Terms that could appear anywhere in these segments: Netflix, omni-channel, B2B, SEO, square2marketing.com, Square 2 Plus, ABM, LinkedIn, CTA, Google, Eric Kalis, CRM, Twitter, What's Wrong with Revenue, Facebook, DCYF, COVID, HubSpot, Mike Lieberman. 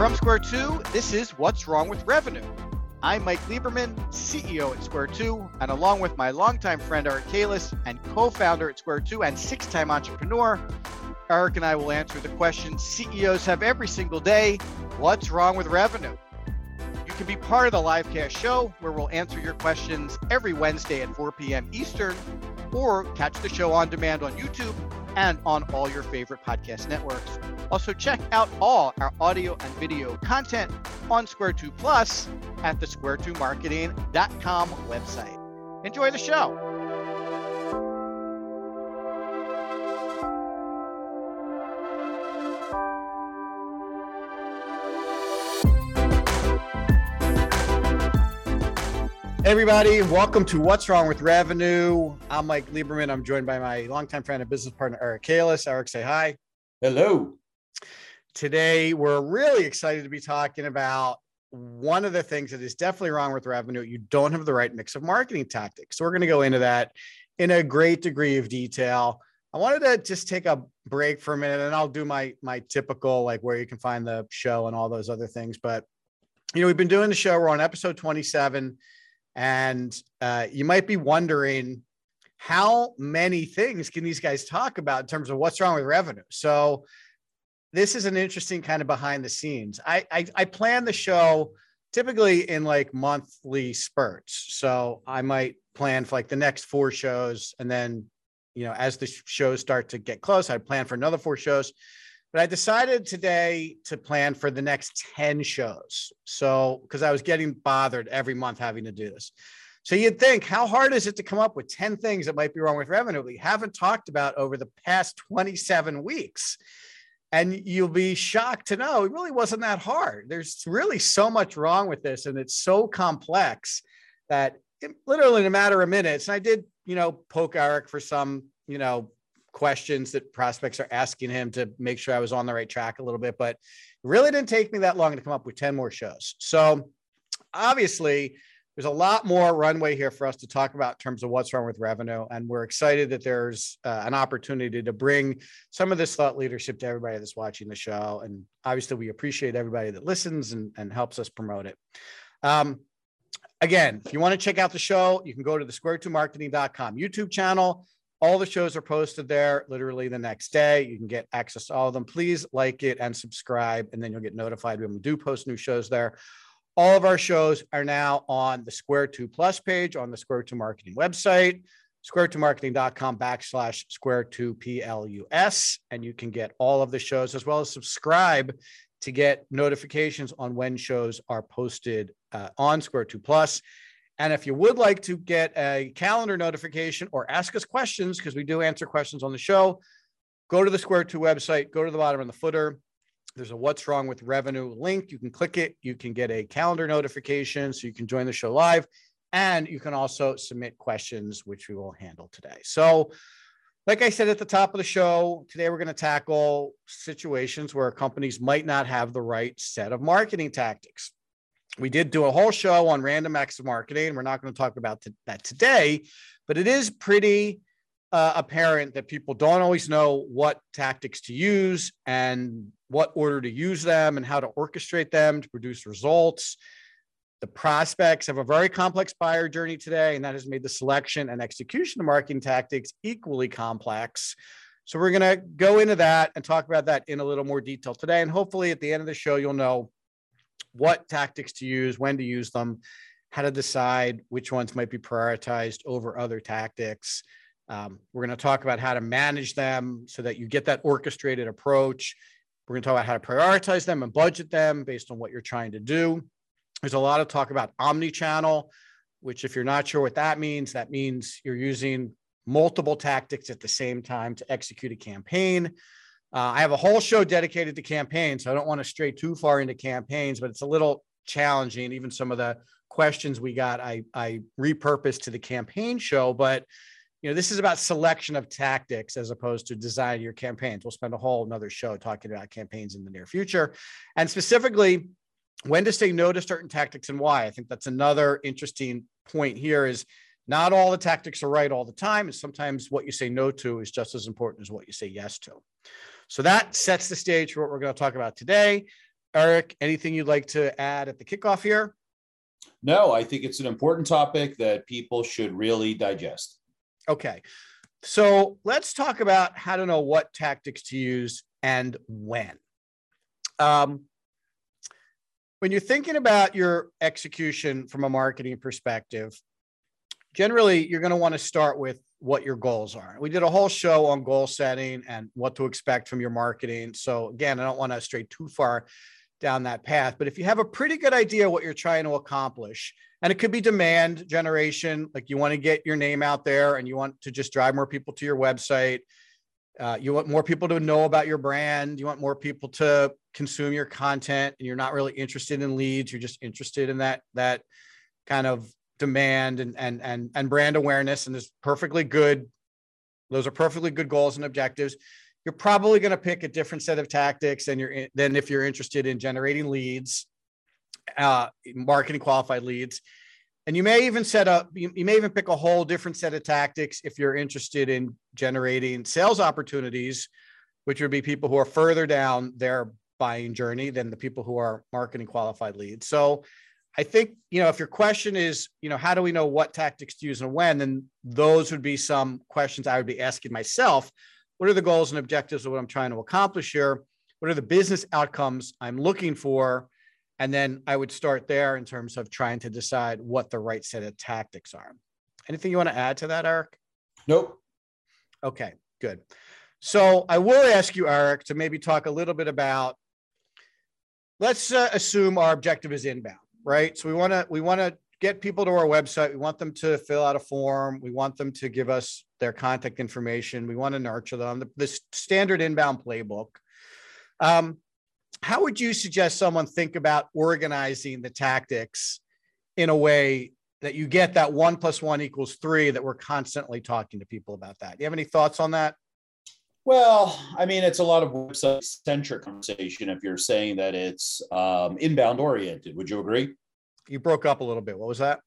From Square 2, this is What's Wrong with Revenue. I'm Mike Lieberman, CEO at Square 2, and along with my longtime friend Eric Kalis and co-founder at Square 2 and six-time entrepreneur, Eric and I will answer the question CEOs have every single day, what's wrong with revenue? You can be part of the livecast show where we'll answer your questions every Wednesday at 4 p.m. Eastern, or catch the show on demand on YouTube and on all your favorite podcast networks. Also, check out all our audio and video content on Square 2 Plus at the square2marketing.com website. Enjoy the show. Hey everybody, welcome to What's Wrong with Revenue. I'm Mike Lieberman. I'm joined by my longtime friend and business partner, Eric Kalis. Eric, say hi. Hello. Today, we're really excited to be talking about one of the things that is definitely wrong with revenue. You don't have the right mix of marketing tactics. So we're going to go into that in a great degree of detail. I wanted to just take a break for a minute, and I'll do my typical, like where you can find the show and all those other things. But, you know, we've been doing the show. We're on episode 27, and you might be wondering, how many things can these guys talk about in terms of what's wrong with revenue? So this is an interesting kind of behind the scenes. I plan the show typically in like monthly spurts. So I might plan for like the next four shows. And then, you know, as the shows start to get close, I plan for another four shows. But I decided today to plan for the next 10 shows. So because I was getting bothered every month having to do this. So you'd think, how hard is it to come up with 10 things that might be wrong with revenue we haven't talked about over the past 27 weeks? And you'll be shocked to know it really wasn't that hard. There's really so much wrong with this, and it's so complex that it, literally in a matter of minutes. And I did, you know, poke Eric for some, you know, questions that prospects are asking him to make sure I was on the right track a little bit, but it really didn't take me that long to come up with 10 more shows. So obviously, there's a lot more runway here for us to talk about in terms of what's wrong with revenue. And we're excited that there's an opportunity to bring some of this thought leadership to everybody that's watching the show. And obviously, we appreciate everybody that listens and helps us promote it. Again, if you want to check out the show, you can go to the square2marketing.com YouTube channel. All the shows are posted there literally the next day. You can get access to all of them. Please like it and subscribe, and then you'll get notified when we do post new shows there. All of our shows are now on the Square 2 Plus page on the Square 2 Marketing website, square2marketing.com /Square2PLUS. And you can get all of the shows as well as subscribe to get notifications on when shows are posted on Square 2 Plus. And if you would like to get a calendar notification or ask us questions, because we do answer questions on the show, go to the Square 2 website, go to the bottom in the footer. There's a What's Wrong with Revenue link. You can click it. You can get a calendar notification so you can join the show live. And you can also submit questions, which we will handle today. So like I said at the top of the show, today we're going to tackle situations where companies might not have the right set of marketing tactics. We did do a whole show on random acts of marketing, and we're not going to talk about that today, but it is pretty apparent that people don't always know what tactics to use and what order to use them and how to orchestrate them to produce results. The prospects have a very complex buyer journey today, and that has made the selection and execution of marketing tactics equally complex. So we're going to go into that and talk about that in a little more detail today. And hopefully at the end of the show, you'll know what tactics to use, when to use them, how to decide which ones might be prioritized over other tactics. We're going to talk about how to manage them so that you get that orchestrated approach. We're going to talk about how to prioritize them and budget them based on what you're trying to do. There's a lot of talk about omni-channel, which if you're not sure what that means you're using multiple tactics at the same time to execute a campaign. I have a whole show dedicated to campaigns, so I don't want to stray too far into campaigns, but it's a little challenging. Even some of the questions we got, I repurposed to the campaign show, but you know, this is about selection of tactics as opposed to design your campaigns. We'll spend a whole another show talking about campaigns in the near future. And specifically, when to say no to certain tactics and why. I think that's another interesting point here is not all the tactics are right all the time. And sometimes what you say no to is just as important as what you say yes to. So that sets the stage for what we're going to talk about today. Eric, anything you'd like to add at the kickoff here? No, I think it's an important topic that people should really digest. Okay. So let's talk about how to know what tactics to use and when. When you're thinking about your execution from a marketing perspective, generally, you're going to want to start with what your goals are. We did a whole show on goal setting and what to expect from your marketing. So again, I don't want to stray too far down that path, but if you have a pretty good idea what you're trying to accomplish, and it could be demand generation, like you want to get your name out there and you want to just drive more people to your website. You want more people to know about your brand. You want more people to consume your content, and you're not really interested in leads. You're just interested in that kind of demand and brand awareness. And is perfectly good. Those are perfectly good goals and objectives. You're probably going to pick a different set of tactics than if you're interested in generating leads, marketing qualified leads. And you may even pick a whole different set of tactics if you're interested in generating sales opportunities, which would be people who are further down their buying journey than the people who are marketing qualified leads. So I think, if your question is, how do we know what tactics to use and when, then those would be some questions I would be asking myself. What are the goals and objectives of what I'm trying to accomplish here? What are the business outcomes I'm looking for? And then I would start there in terms of trying to decide what the right set of tactics are. Anything you want to add to that, Eric? Nope. Okay, good. So I will ask you, Eric, to maybe talk a little bit about, let's assume our objective is inbound, right? So we want to get people to our website. We want them to fill out a form. We want them to give us their contact information. We want to nurture them, the standard inbound playbook. How would you suggest someone think about organizing the tactics in a way that you get that 1 + 1 = 3 that we're constantly talking to people about that? Do you have any thoughts on that? Well, I mean, it's a lot of website-centric conversation if you're saying that it's inbound-oriented. Would you agree? You broke up a little bit. What was that?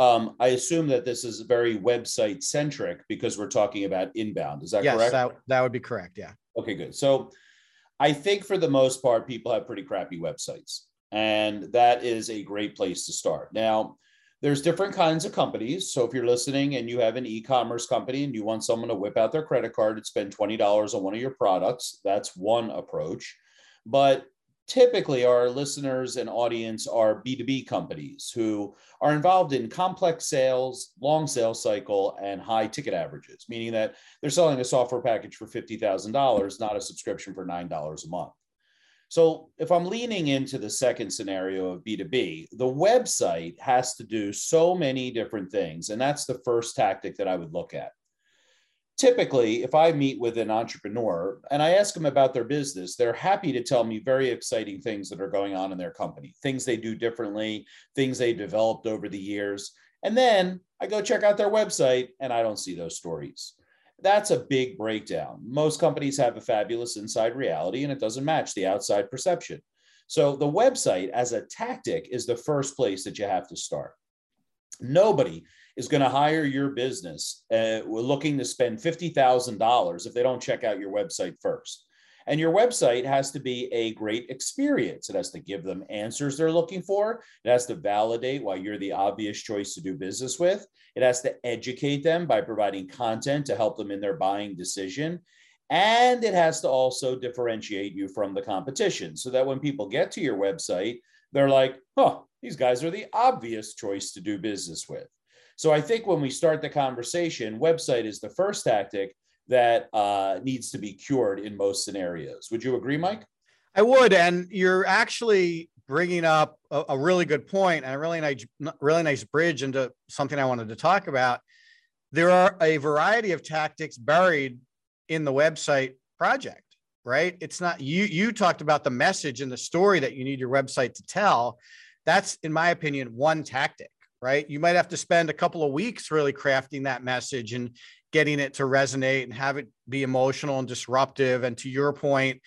I assume that this is very website-centric because we're talking about inbound. Is that correct? Yes, that would be correct, yeah. Okay, good. So I think for the most part, people have pretty crappy websites, and that is a great place to start. Now, there's different kinds of companies. So if you're listening and you have an e-commerce company and you want someone to whip out their credit card and spend $20 on one of your products, that's one approach. But typically our listeners and audience are B2B companies who are involved in complex sales, long sales cycle, and high ticket averages, meaning that they're selling a software package for $50,000, not a subscription for $9 a month. So if I'm leaning into the second scenario of B2B, the website has to do so many different things. And that's the first tactic that I would look at. Typically, if I meet with an entrepreneur and I ask them about their business, they're happy to tell me very exciting things that are going on in their company, things they do differently, things they developed over the years. And then I go check out their website and I don't see those stories. That's a big breakdown. Most companies have a fabulous inside reality and it doesn't match the outside perception. So the website as a tactic is the first place that you have to start. Nobody is going to hire your business looking to spend $50,000 if they don't check out your website first. And your website has to be a great experience. It has to give them answers they're looking for. It has to validate why you're the obvious choice to do business with. It has to educate them by providing content to help them in their buying decision. And it has to also differentiate you from the competition so that when people get to your website, they're like, huh, these guys are the obvious choice to do business with. So I think when we start the conversation, website is the first tactic that needs to be cured in most scenarios. Would you agree, Mike? I would, and you're actually bringing up a really good point and a really nice bridge into something I wanted to talk about. There are a variety of tactics buried in the website project, right? It's not you talked about the message and the story that you need your website to tell. That's, in my opinion, one tactic, right? You might have to spend a couple of weeks really crafting that message and getting it to resonate and have it be emotional and disruptive. And to your point,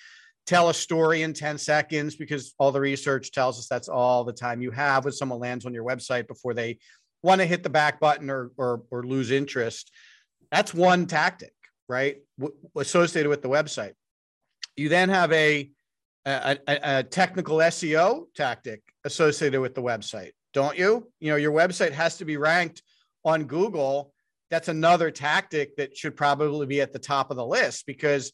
tell a story in 10 seconds, because all the research tells us that's all the time you have when someone lands on your website before they want to hit the back button or lose interest. That's one tactic, right? Associated with the website. You then have a a technical SEO tactic associated with the website, don't you? You know, your website has to be ranked on Google. That's another tactic that should probably be at the top of the list because,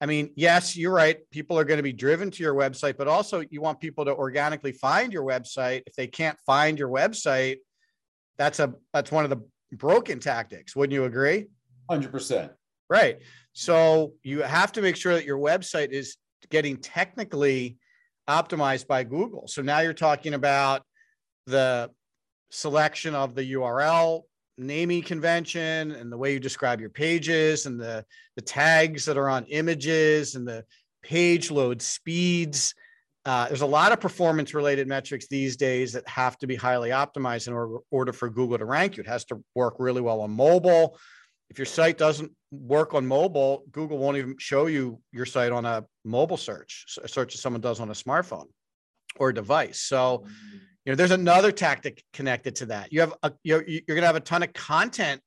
I mean, yes, you're right. People are going to be driven to your website, but also you want people to organically find your website. If they can't find your website, that's one of the broken tactics. Wouldn't you agree? 100%. Right. So you have to make sure that your website is getting technically optimized by Google. So now you're talking about the selection of the URL naming convention and the way you describe your pages and the tags that are on images and the page load speeds. There's a lot of performance related metrics these days that have to be highly optimized in order for Google to rank you. It has to work really well on mobile. If your site doesn't work on mobile, Google won't even show you your site on a mobile search, a search that someone does on a smartphone or a device. So, you know, there's another tactic connected to that. You have you're going to have a ton of content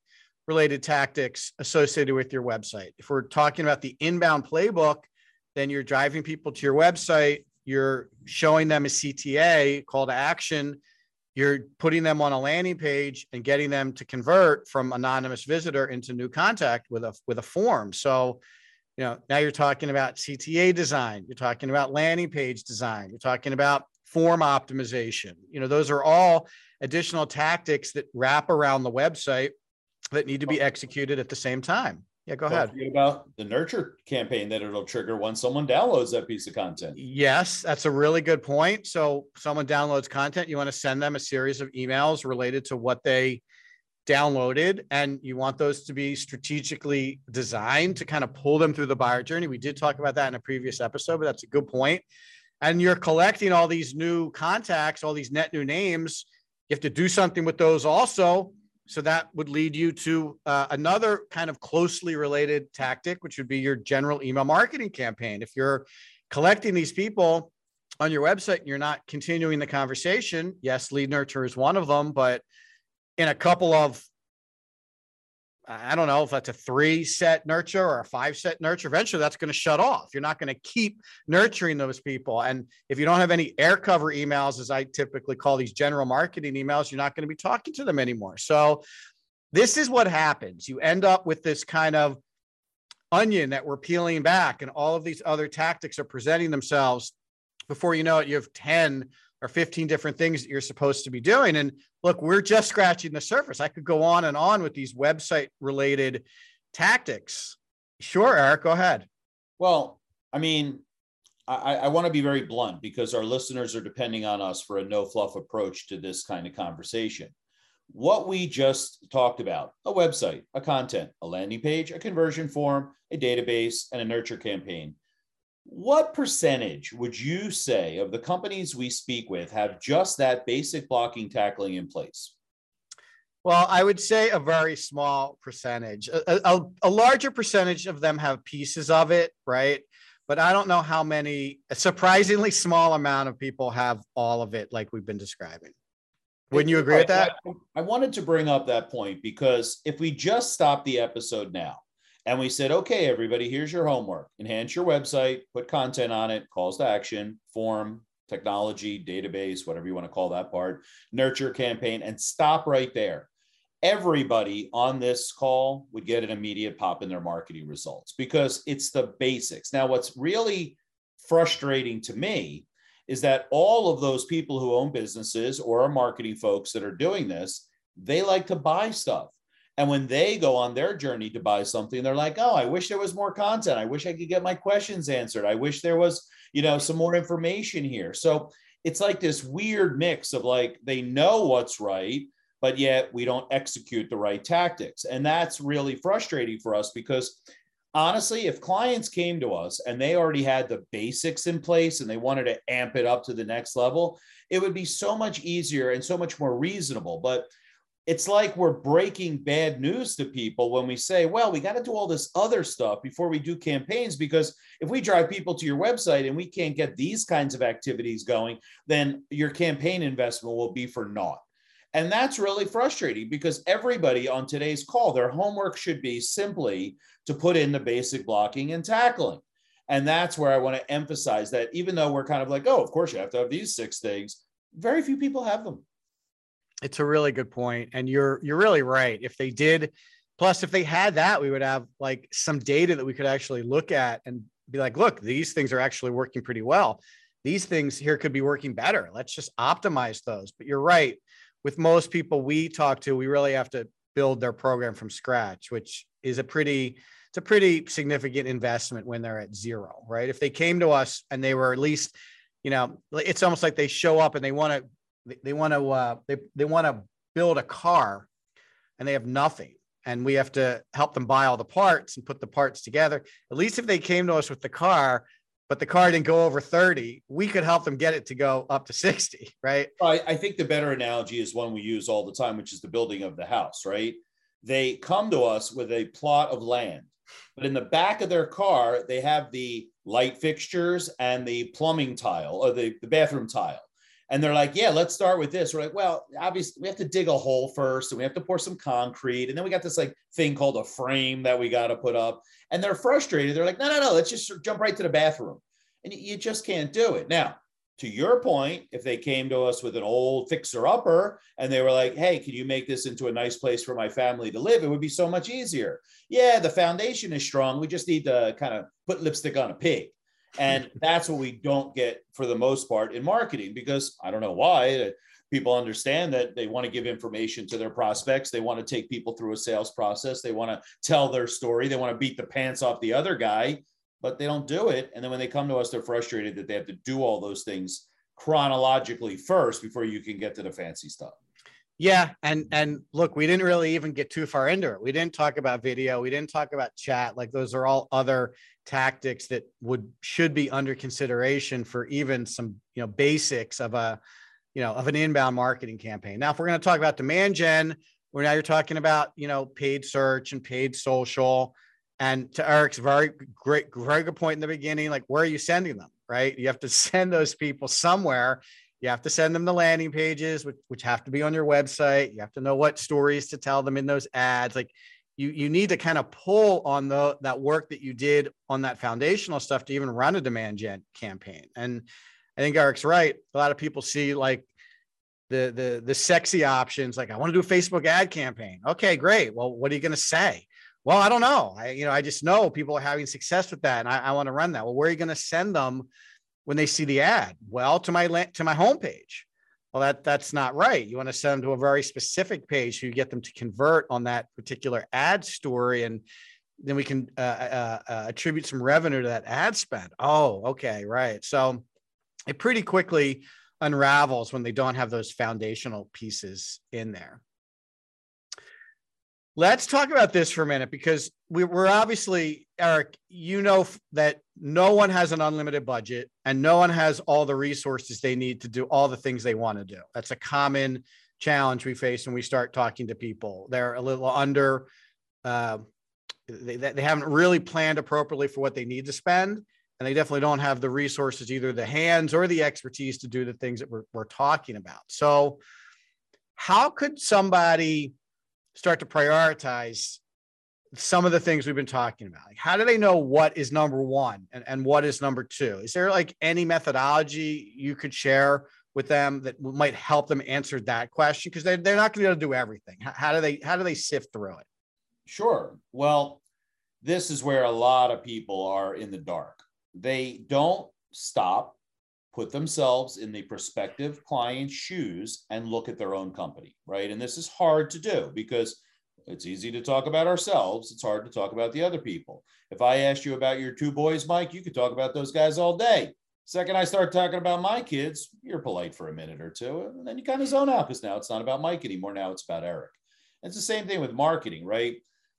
related tactics associated with your website. If we're talking about the inbound playbook, then you're driving people to your website. You're showing them a CTA, call to action. You're putting them on a landing page and getting them to convert from anonymous visitor into new contact with a form. So, you know, now you're talking about CTA design. You're talking about landing page design. You're talking about form optimization. You know, those are all additional tactics that wrap around the website that need to be executed at the same time. Yeah, go ahead. Forget about the nurture campaign that it'll trigger once someone downloads that piece of content. Yes, that's a really good point. So someone downloads content, you want to send them a series of emails related to what they downloaded, and you want those to be strategically designed to kind of pull them through the buyer journey. We did talk about that in a previous episode, but that's a good point. And you're collecting all these new contacts, all these net new names. You have to do something with those also. So that would lead you to another kind of closely related tactic, which would be your general email marketing campaign. If you're collecting these people on your website and you're not continuing the conversation, yes, lead nurture is one of them, but in a couple of, I don't know if that's a 3-set nurture or a 5-set nurture, eventually that's going to shut off. You're not going to keep nurturing those people. And if you don't have any air cover emails, as I typically call these general marketing emails, you're not going to be talking to them anymore. So this is what happens. You end up with this kind of onion that we're peeling back, and all of these other tactics are presenting themselves. Before you know it, you have 10 or 15 different things that you're supposed to be doing. And look, we're just scratching the surface. I could go on and on with these website related tactics. Sure, Eric, go ahead. Well, I mean, I want to be very blunt because our listeners are depending on us for a no fluff approach to this kind of conversation. What we just talked about, a website, a content, a landing page, a conversion form, a database, and a nurture campaign. What percentage would you say of the companies we speak with have just that basic blocking tackling in place? Well, I would say a very small percentage. A larger percentage of them have pieces of it, right? But I don't know how many, a surprisingly small amount of people have all of it like we've been describing. Wouldn't you agree with that? I wanted to bring up that point because if we just stop the episode now, and we said, okay, everybody, here's your homework. Enhance your website, put content on it, calls to action, form, technology, database, whatever you want to call that part, nurture campaign, and stop right there. Everybody on this call would get an immediate pop in their marketing results because it's the basics. Now, what's really frustrating to me is that all of those people who own businesses or are marketing folks that are doing this, they like to buy stuff. And when they go on their journey to buy something, they're like, oh, I wish there was more content. I wish I could get my questions answered. I wish there was, you know, some more information here. So it's like this weird mix of like, they know what's right, but yet we don't execute the right tactics. And that's really frustrating for us because honestly, if clients came to us and they already had the basics in place and they wanted to amp it up to the next level, it would be so much easier and so much more reasonable. But it's like we're breaking bad news to people when we say, well, we got to do all this other stuff before we do campaigns, because if we drive people to your website and we can't get these kinds of activities going, then your campaign investment will be for naught. And that's really frustrating because everybody on today's call, their homework should be simply to put in the basic blocking and tackling. And that's where I want to emphasize that even though we're kind of like, oh, of course you have to have these 6 things, very few people have them. It's a really good point. And you're really right. If they did, plus if they had that, we would have like some data that we could actually look at and be like, look, these things are actually working pretty well. These things here could be working better. Let's just optimize those. But you're right. With most people we talk to, we really have to build their program from scratch, which is a pretty significant investment when they're at zero, right? If they came to us and they were at least, you know, it's almost like they show up and they want to build a car and they have nothing. And we have to help them buy all the parts and put the parts together. At least if they came to us with the car, but the car didn't go over 30, we could help them get it to go up to 60, right? I think the better analogy is one we use all the time, which is the building of the house, right? They come to us with a plot of land, but in the back of their car, they have the light fixtures and the plumbing tile or the bathroom tile. And they're like, yeah, let's start with this. We're like, well, obviously we have to dig a hole first and we have to pour some concrete. And then we got this like thing called a frame that we got to put up. And they're frustrated. They're like, no, let's just jump right to the bathroom. And you just can't do it. Now, to your point, if they came to us with an old fixer upper and they were like, hey, can you make this into a nice place for my family to live? It would be so much easier. Yeah, the foundation is strong. We just need to kind of put lipstick on a pig. And that's what we don't get for the most part in marketing, because I don't know why people understand that they want to give information to their prospects. They want to take people through a sales process. They want to tell their story. They want to beat the pants off the other guy, but they don't do it. And then when they come to us, they're frustrated that they have to do all those things chronologically first before you can get to the fancy stuff. Yeah. And look, we didn't really even get too far into it. We didn't talk about video. We didn't talk about chat. Like those are all other tactics that should be under consideration for even some, you know, basics of an inbound marketing campaign. Now, if we're going to talk about demand gen, where now you're talking about, you know, paid search and paid social. And to Eric's very good point in the beginning, like, where are you sending them? Right. You have to send those people somewhere. You have to send them the landing pages, which have to be on your website. You have to know what stories to tell them in those ads. Like you need to kind of pull on that work that you did on that foundational stuff to even run a demand gen campaign. And I think Eric's right. A lot of people see like the sexy options. Like, I want to do a Facebook ad campaign. Okay, great. Well, what are you going to say? Well, I don't know. I just know people are having success with that. And I want to run that. Well, where are you going to send them when they see the ad? Well, to my homepage. Well, that's not right. You want to send them to a very specific page so you get them to convert on that particular ad story. And then we can attribute some revenue to that ad spend. Oh, okay. Right. So it pretty quickly unravels when they don't have those foundational pieces in there. Let's talk about this for a minute, because we're obviously, Eric, you know that no one has an unlimited budget and no one has all the resources they need to do all the things they want to do. That's a common challenge we face when we start talking to people. They're a little under, they haven't really planned appropriately for what they need to spend. And they definitely don't have the resources, either the hands or the expertise to do the things that we're talking about. So how could somebody start to prioritize some of the things we've been talking about? Like, how do they know what is number one and what is number two? Is there like any methodology you could share with them that might help them answer that question? Because they're not going to be able to do everything. How do they sift through it? Sure. Well, this is where a lot of people are in the dark. They don't stop, put themselves in the prospective client's shoes and look at their own company, right? And this is hard to do because it's easy to talk about ourselves. It's hard to talk about the other people. If I asked you about your 2 boys, Mike, you could talk about those guys all day. Second I start talking about my kids, you're polite for a minute or two, and then you kind of zone out because now it's not about Mike anymore. Now it's about Eric. It's the same thing with marketing, right?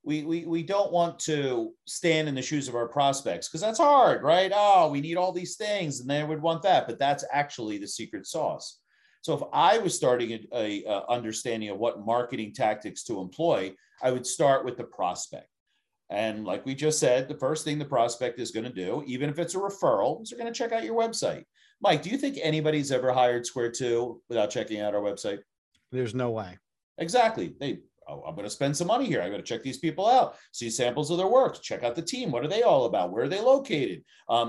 We don't want to stand in the shoes of our prospects because that's hard, right? Oh, we need all these things and they would want that, but that's actually the secret sauce. So if I was starting a understanding of what marketing tactics to employ, I would start with the prospect. And like we just said, the first thing the prospect is going to do, even if it's a referral, is they're going to check out your website. Mike, do you think anybody's ever hired Square 2 without checking out our website? There's no way. Exactly. They I'm going to spend some money here. I'm going to check these people out, see samples of their works, check out the team. What are they all about? Where are they located?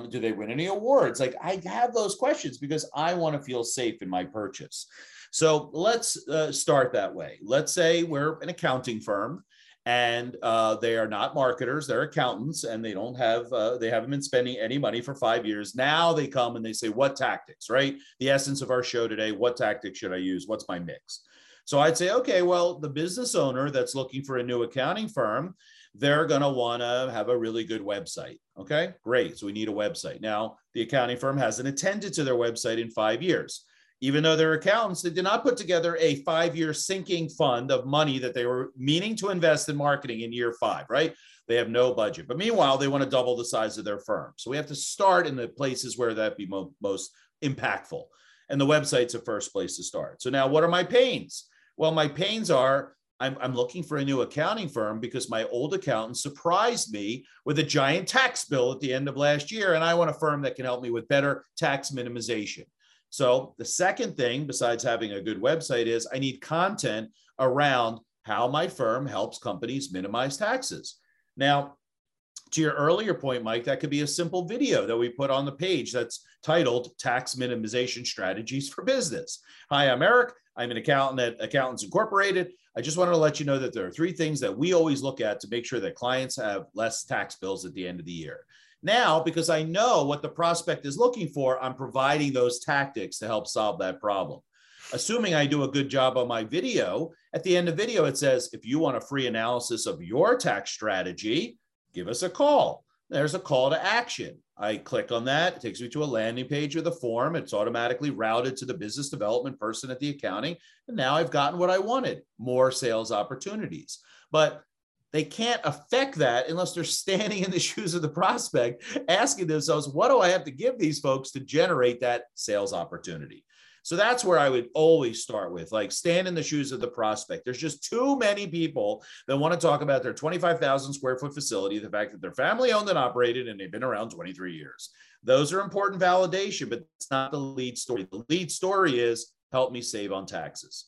Do they win any awards? Like, I have those questions because I want to feel safe in my purchase. So let's start that way. Let's say we're an accounting firm and they are not marketers, they're accountants, and they don't have, they haven't been spending any money for 5 years. Now they come and they say, what tactics, right? The essence of our show today, what tactics should I use? What's my mix? So I'd say, okay, well, the business owner that's looking for a new accounting firm, they're going to want to have a really good website. Okay, great. So we need a website. Now, the accounting firm hasn't attended to their website in 5 years. Even though they're accountants, they did not put together a 5-year sinking fund of money that they were meaning to invest in marketing in year 5, right? They have no budget. But meanwhile, they want to double the size of their firm. So we have to start in the places where that'd be most impactful. And the website's a first place to start. So now what are my pains? Well, my pains are I'm looking for a new accounting firm because my old accountant surprised me with a giant tax bill at the end of last year. And I want a firm that can help me with better tax minimization. So the second thing, besides having a good website, is I need content around how my firm helps companies minimize taxes. Now, to your earlier point, Mike, that could be a simple video that we put on the page that's titled Tax Minimization Strategies for Business. Hi, I'm Eric. I'm an accountant at Accountants Incorporated. I just wanted to let you know that there are 3 things that we always look at to make sure that clients have less tax bills at the end of the year. Now, because I know what the prospect is looking for, I'm providing those tactics to help solve that problem. Assuming I do a good job on my video, at the end of the video, it says, if you want a free analysis of your tax strategy, give us a call. There's a call to action. I click on that. It takes me to a landing page with a form. It's automatically routed to the business development person at the accounting. And now I've gotten what I wanted, more sales opportunities. But they can't affect that unless they're standing in the shoes of the prospect, asking themselves, what do I have to give these folks to generate that sales opportunity? So that's where I would always start with, like, stand in the shoes of the prospect. There's just too many people that want to talk about their 25,000 square foot facility, the fact that they're family owned and operated, and they've been around 23 years. Those are important validation, but it's not the lead story. The lead story is, help me save on taxes.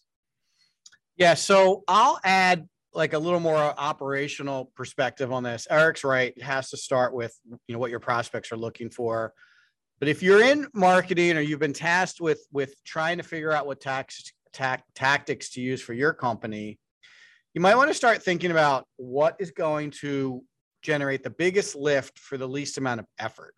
Yeah, so I'll add like a little more operational perspective on this. Eric's right. It has to start with, you know, what your prospects are looking for. But if you're in marketing or you've been tasked with trying to figure out what tactics to use for your company, you might want to start thinking about what is going to generate the biggest lift for the least amount of effort.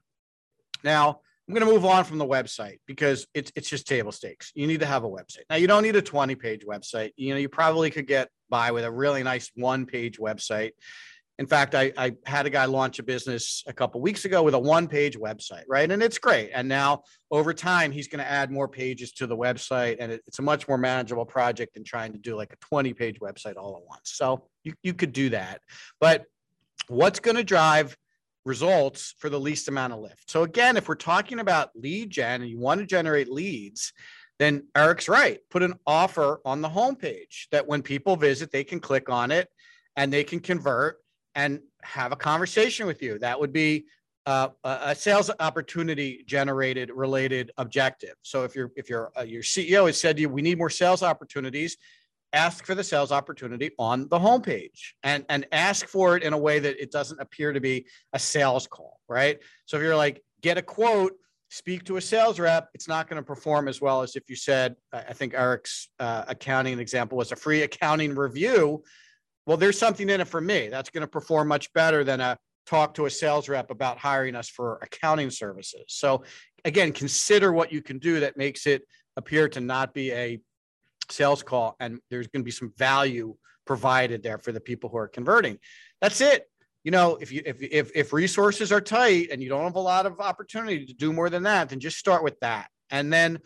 Now, I'm going to move on from the website because it's just table stakes. You need to have a website. Now, you don't need a 20-page website. You know, you probably could get by with a really nice 1-page website. In fact, I had a guy launch a business a couple of weeks ago with a 1-page website, right? And it's great. And now over time, he's going to add more pages to the website. And it's a much more manageable project than trying to do like a 20-page website all at once. So you could do that. But what's going to drive results for the least amount of lift? So again, if we're talking about lead gen and you want to generate leads, then Eric's right. Put an offer on the homepage that when people visit, they can click on it and they can convert and have a conversation with you. That would be a sales opportunity generated related objective. So if your CEO has said to you, we need more sales opportunities, ask for the sales opportunity on the homepage and ask for it in a way that it doesn't appear to be a sales call, right? So if you're like, get a quote, speak to a sales rep, it's not going to perform as well as if you said, I think Eric's accounting example was a free accounting review. Well, there's something in it for me that's going to perform much better than a talk to a sales rep about hiring us for accounting services. So again, consider what you can do that makes it appear to not be a sales call. And there's going to be some value provided there for the people who are converting. That's it. You know, if resources are tight and you don't have a lot of opportunity to do more than that, then just start with that. And then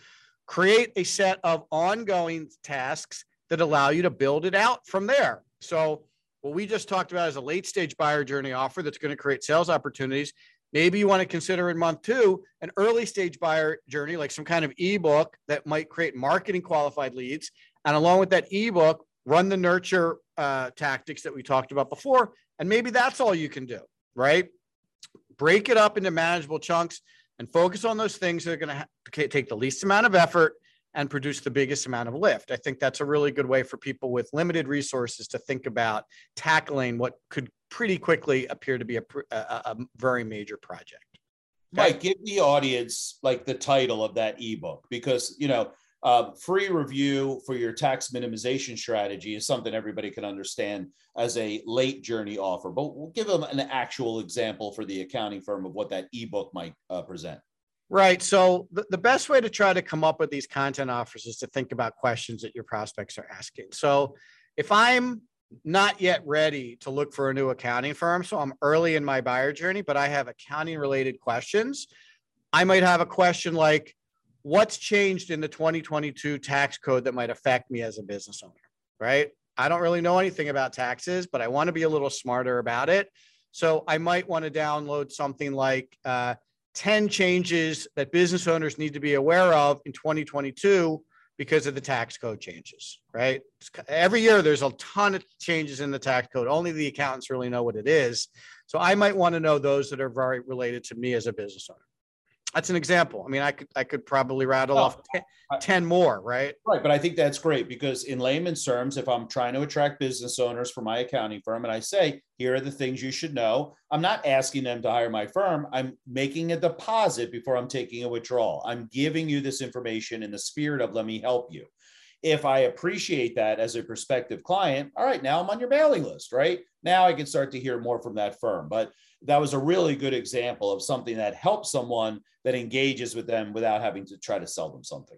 create a set of ongoing tasks that allow you to build it out from there. So what we just talked about is a late stage buyer journey offer that's going to create sales opportunities. Maybe you want to consider in month 2, an early stage buyer journey, like some kind of ebook that might create marketing qualified leads. And along with that ebook, run the nurture tactics that we talked about before. And maybe that's all you can do, right? Break it up into manageable chunks and focus on those things that are going to take the least amount of effort and produce the biggest amount of lift. I think that's a really good way for people with limited resources to think about tackling what could pretty quickly appear to be a very major project. Okay? Mike, give the audience like the title of that ebook, because free review for your tax minimization strategy is something everybody can understand as a late journey offer, but we'll give them an actual example for the accounting firm of what that ebook might present. Right. So the best way to try to come up with these content offers is to think about questions that your prospects are asking. So if I'm not yet ready to look for a new accounting firm, so I'm early in my buyer journey, but I have accounting related questions, I might have a question like, what's changed in the 2022 tax code that might affect me as a business owner, right? I don't really know anything about taxes, but I want to be a little smarter about it. So I might want to download something like 10 changes that business owners need to be aware of in 2022 because of the tax code changes, right? Every year, there's a ton of changes in the tax code. Only the accountants really know what it is. So I might want to know those that are very related to me as a business owner. That's an example. I mean, I could probably rattle off 10 more, right? Right, but I think that's great because in layman's terms, if I'm trying to attract business owners for my accounting firm and I say, here are the things you should know, I'm not asking them to hire my firm. I'm making a deposit before I'm taking a withdrawal. I'm giving you this information in the spirit of let me help you. If I appreciate that as a prospective client, all right, now I'm on your mailing list, right? Now I can start to hear more from that firm. But that was a really good example of something that helps someone, that engages with them without having to try to sell them something.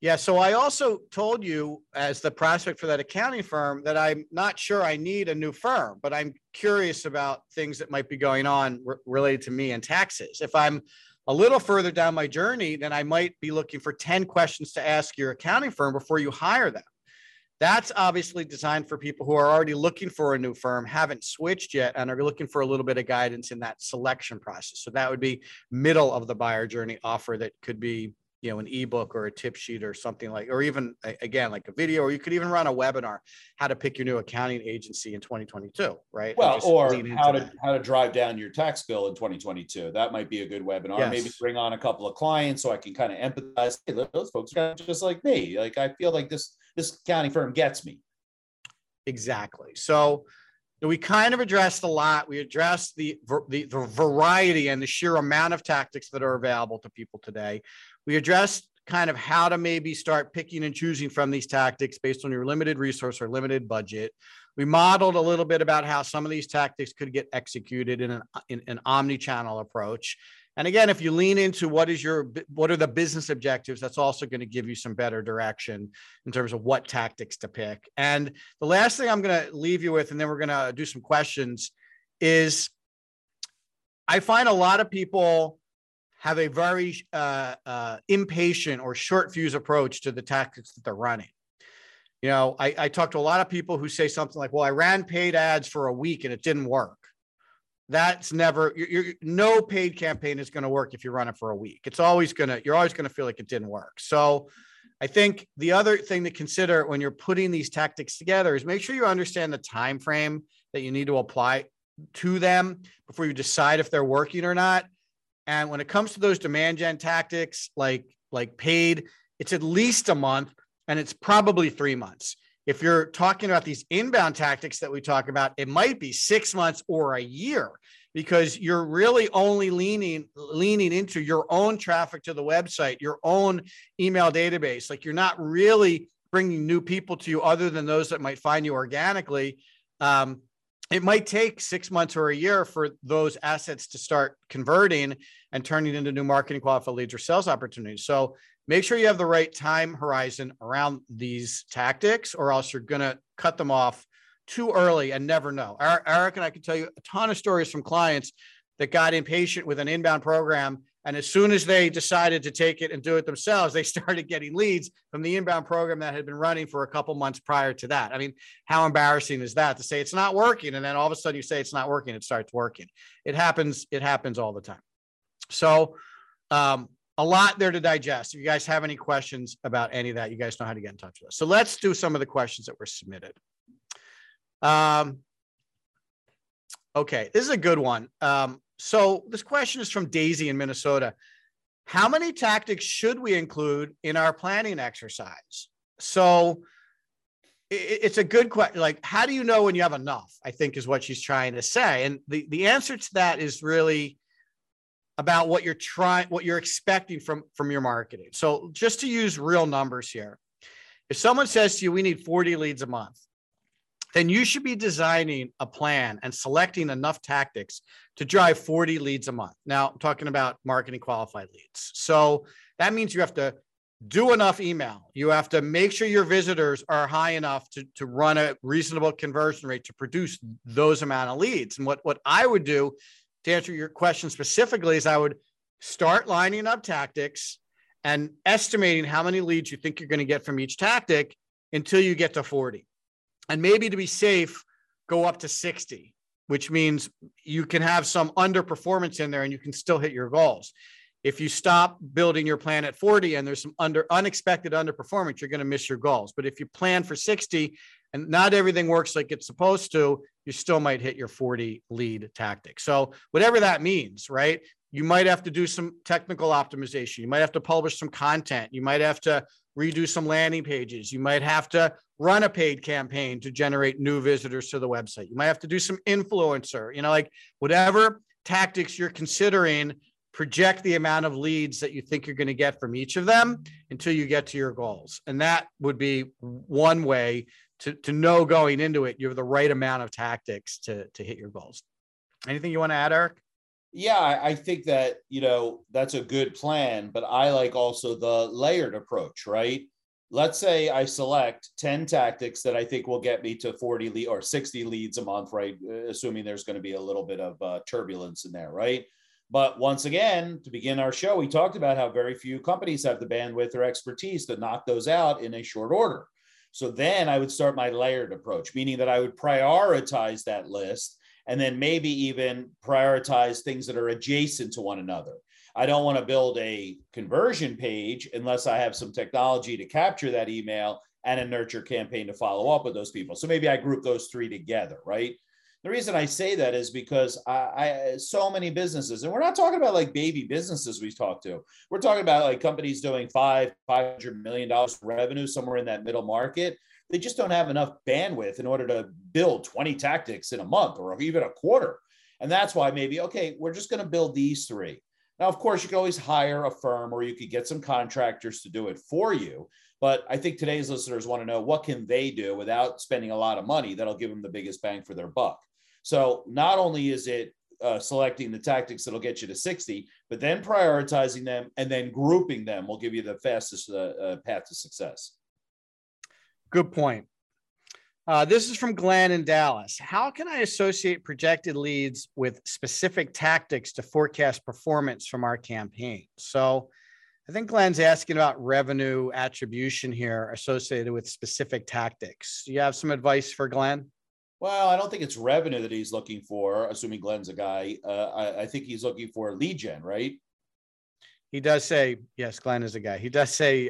Yeah, so I also told you as the prospect for that accounting firm that I'm not sure I need a new firm, but I'm curious about things that might be going on related to me and taxes. If I'm a little further down my journey, then I might be looking for 10 questions to ask your accounting firm before you hire them. That's obviously designed for people who are already looking for a new firm, haven't switched yet, and are looking for a little bit of guidance in that selection process. So that would be middle of the buyer journey offer that could be, you know, an ebook or a tip sheet or something like, or even again, like a video, or you could even run a webinar, how to pick your new accounting agency in 2022, right? Well, or how to drive down your tax bill in 2022. That might be a good webinar. Yes. Maybe bring on a couple of clients so I can kind of empathize. Hey, those folks are just like me. Like, I feel like this accounting firm gets me. Exactly. So we kind of addressed a lot. We addressed the variety and the sheer amount of tactics that are available to people today. We addressed kind of how to maybe start picking and choosing from these tactics based on your limited resource or limited budget. We modeled a little bit about how some of these tactics could get executed in an omni-channel approach. And again, if you lean into what are the business objectives, that's also going to give you some better direction in terms of what tactics to pick. And the last thing I'm going to leave you with, and then we're going to do some questions, is I find a lot of people have a very impatient or short fuse approach to the tactics that they're running. You know, I talk to a lot of people who say something like, well, I ran paid ads for a week and it didn't work. That's never, no paid campaign is going to work if you run it for a week. It's always going to, you're always going to feel like it didn't work. So I think the other thing to consider when you're putting these tactics together is make sure you understand the time frame that you need to apply to them before you decide if they're working or not. And when it comes to those demand gen tactics, like paid, it's at least a month and it's probably 3 months. If you're talking about these inbound tactics that we talk about, it might be 6 months or a year because you're really only leaning into your own traffic to the website, your own email database. Like you're not really bringing new people to you other than those that might find you organically. It might take 6 months or a year for those assets to start converting and turning into new marketing qualified leads or sales opportunities. So make sure you have the right time horizon around these tactics, or else you're going to cut them off too early and never know. Eric and I can tell you a ton of stories from clients that got impatient with an inbound program. And as soon as they decided to take it and do it themselves, they started getting leads from the inbound program that had been running for a couple months prior to that. I mean, how embarrassing is that to say it's not working? And then all of a sudden you say it's not working, it starts working. It happens all the time. So a lot there to digest. If you guys have any questions about any of that, you guys know how to get in touch with us. So let's do some of the questions that were submitted. Okay, this is a good one. So this question is from Daisy in Minnesota. How many tactics should we include in our planning exercise? So it's a good question. Like, how do you know when you have enough, I think is what she's trying to say. And the answer to that is really about what you're trying, what you're expecting from your marketing. So just to use real numbers here, if someone says to you, we need 40 leads a month, then you should be designing a plan and selecting enough tactics to drive 40 leads a month. Now I'm talking about marketing qualified leads. So that means you have to do enough email. You have to make sure your visitors are high enough to run a reasonable conversion rate to produce those amount of leads. And what I would do to answer your question specifically is I would start lining up tactics and estimating how many leads you think you're going to get from each tactic until you get to 40. And maybe to be safe, go up to 60, which means you can have some underperformance in there and you can still hit your goals. If you stop building your plan at 40 and there's some unexpected underperformance, you're going to miss your goals. But if you plan for 60 and not everything works like it's supposed to, you still might hit your 40 lead tactic. So whatever that means, right? You might have to do some technical optimization. You might have to publish some content. You might have to redo some landing pages. You might have to run a paid campaign to generate new visitors to the website. You might have to do some influencer, like whatever tactics you're considering, project the amount of leads that you think you're going to get from each of them until you get to your goals. And that would be one way to know going into it, you have the right amount of tactics to hit your goals. Anything you want to add, Eric? Yeah, I think that, that's a good plan, but I like also the layered approach, right? Let's say I select 10 tactics that I think will get me to 40 lead or 60 leads a month, right? Assuming there's going to be a little bit of turbulence in there, right? But once again, to begin our show, we talked about how very few companies have the bandwidth or expertise to knock those out in a short order. So then I would start my layered approach, meaning that I would prioritize that list and then maybe even prioritize things that are adjacent to one another. I don't want to build a conversion page unless I have some technology to capture that email and a nurture campaign to follow up with those people. So maybe I group those three together, right? The reason I say that is because I so many businesses, and we're not talking about like baby businesses we talk to. We're talking about like companies doing $500 million revenue, somewhere in that middle market. They just don't have enough bandwidth in order to build 20 tactics in a month or even a quarter. And that's why maybe, okay, we're just going to build these three. Now, of course, you can always hire a firm or you could get some contractors to do it for you. But I think today's listeners want to know what can they do without spending a lot of money that'll give them the biggest bang for their buck. So not only is it selecting the tactics that'll get you to 60, but then prioritizing them and then grouping them will give you the fastest path to success. Good point. This is from Glenn in Dallas. How can I associate projected leads with specific tactics to forecast performance from our campaign? So I think Glenn's asking about revenue attribution here associated with specific tactics. Do you have some advice for Glenn? Well, I don't think it's revenue that he's looking for, assuming Glenn's a guy. I think he's looking for lead gen, right? He does say, yes, Glenn is a guy. He does say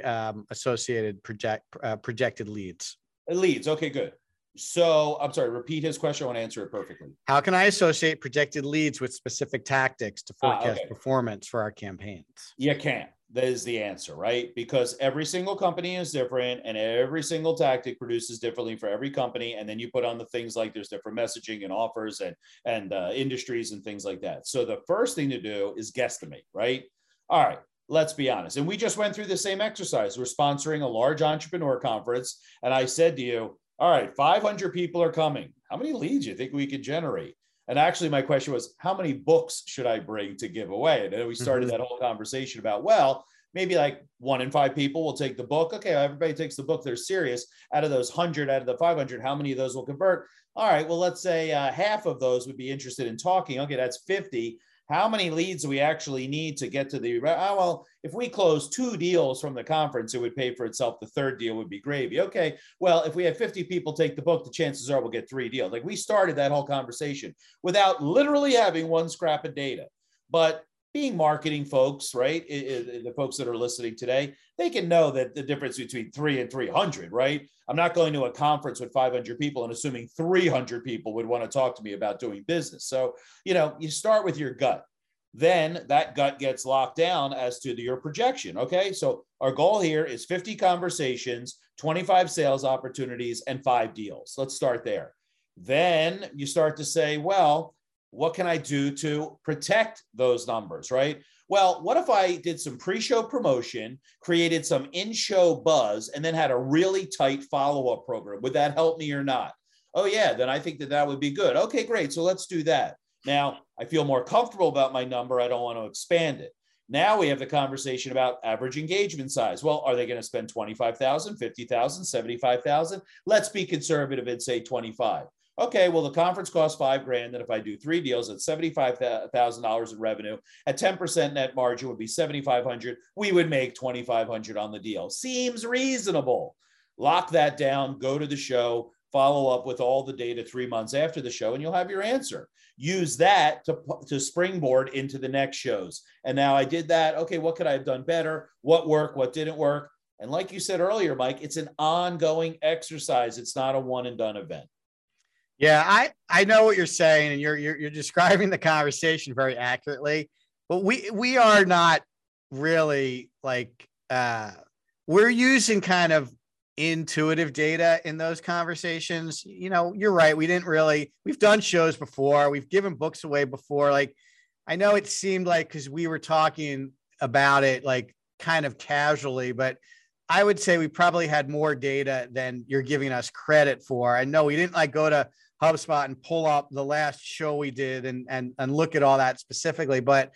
associated projected leads. Leads, okay, good. So I'm sorry, repeat his question. I want to answer it perfectly. How can I associate projected leads with specific tactics to forecast performance for our campaigns? You can't. That is the answer, right? Because every single company is different and every single tactic produces differently for every company. And then you put on the things like there's different messaging and offers and industries and things like that. So the first thing to do is guesstimate, right? All right, let's be honest. And we just went through the same exercise. We're sponsoring a large entrepreneur conference. And I said to you, all right, 500 people are coming. How many leads do you think we could generate? And actually, my question was, how many books should I bring to give away? And then we started that whole conversation about, well, maybe like 1 in 5 people will take the book. Okay, everybody takes the book. They're serious. Out of those 100, out of the 500, how many of those will convert? All right, well, let's say half of those would be interested in talking. Okay, that's 50. How many leads do we actually need to get to the, well, if we close 2 deals from the conference, it would pay for itself. The 3rd deal would be gravy. Okay, well, if we have 50 people take the book, the chances are we'll get 3 deals. Like we started that whole conversation without literally having one scrap of data. But being marketing folks, right, the folks that are listening today, they can know that the difference between 3 and 300, right? I'm not going to a conference with 500 people and assuming 300 people would want to talk to me about doing business. So, you start with your gut. then that gut gets locked down as to your projection, okay? So our goal here is 50 conversations, 25 sales opportunities, and 5 deals. Let's start there. Then you start to say, well, what can I do to protect those numbers, right? Well, what if I did some pre-show promotion, created some in-show buzz, and then had a really tight follow-up program? Would that help me or not? Oh, yeah, then I think that that would be good. Okay, great. So let's do that. Now, I feel more comfortable about my number. I don't want to expand it. Now we have the conversation about average engagement size. Well, are they going to spend $25,000, $50,000, $75,000? Let's be conservative and say 25. Okay, well, the conference costs $5,000, and if I do 3 deals at $75,000 in revenue, at 10% net margin would be $7,500. We would make $2,500 on the deal. Seems reasonable. Lock that down, go to the show, follow up with all the data 3 months after the show, and you'll have your answer. Use that to springboard into the next shows. And now I did that. Okay, what could I have done better? What worked? What didn't work? And like you said earlier, Mike, it's an ongoing exercise. It's not a one and done event. Yeah, I know what you're saying, and you're describing the conversation very accurately. But we are not really like we're using kind of intuitive data in those conversations. You know, you're right. We've done shows before. We've given books away before. Like, I know it seemed like, because we were talking about it, like kind of casually, but I would say we probably had more data than you're giving us credit for. I know we didn't like go to HubSpot and pull up the last show we did and look at all that specifically, but